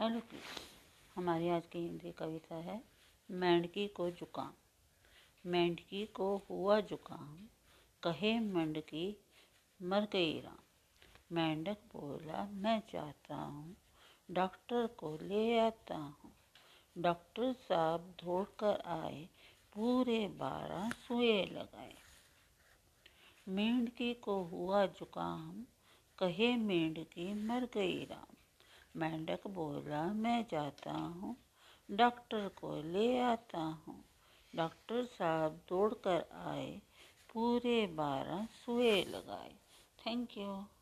Hello kids, हमारी आज की हिंदी कविता है मेंढकी को जुकाम। मेंढकी को हुआ जुकाम, कहे मेंढकी मर गई राम। मेंढक बोला मैं चाहता हूँ, डॉक्टर को ले आता हूँ। डॉक्टर साहब दौड़ कर आए, पूरे 12 सुए लगाए। मेंढकी को हुआ जुकाम, कहे मेंढकी मर गई राम। मेंढक बोला मैं जाता हूँ, डॉक्टर को ले आता हूँ। डॉक्टर साहब दौड़ कर आए, पूरे 12 सुए लगाए। Thank you.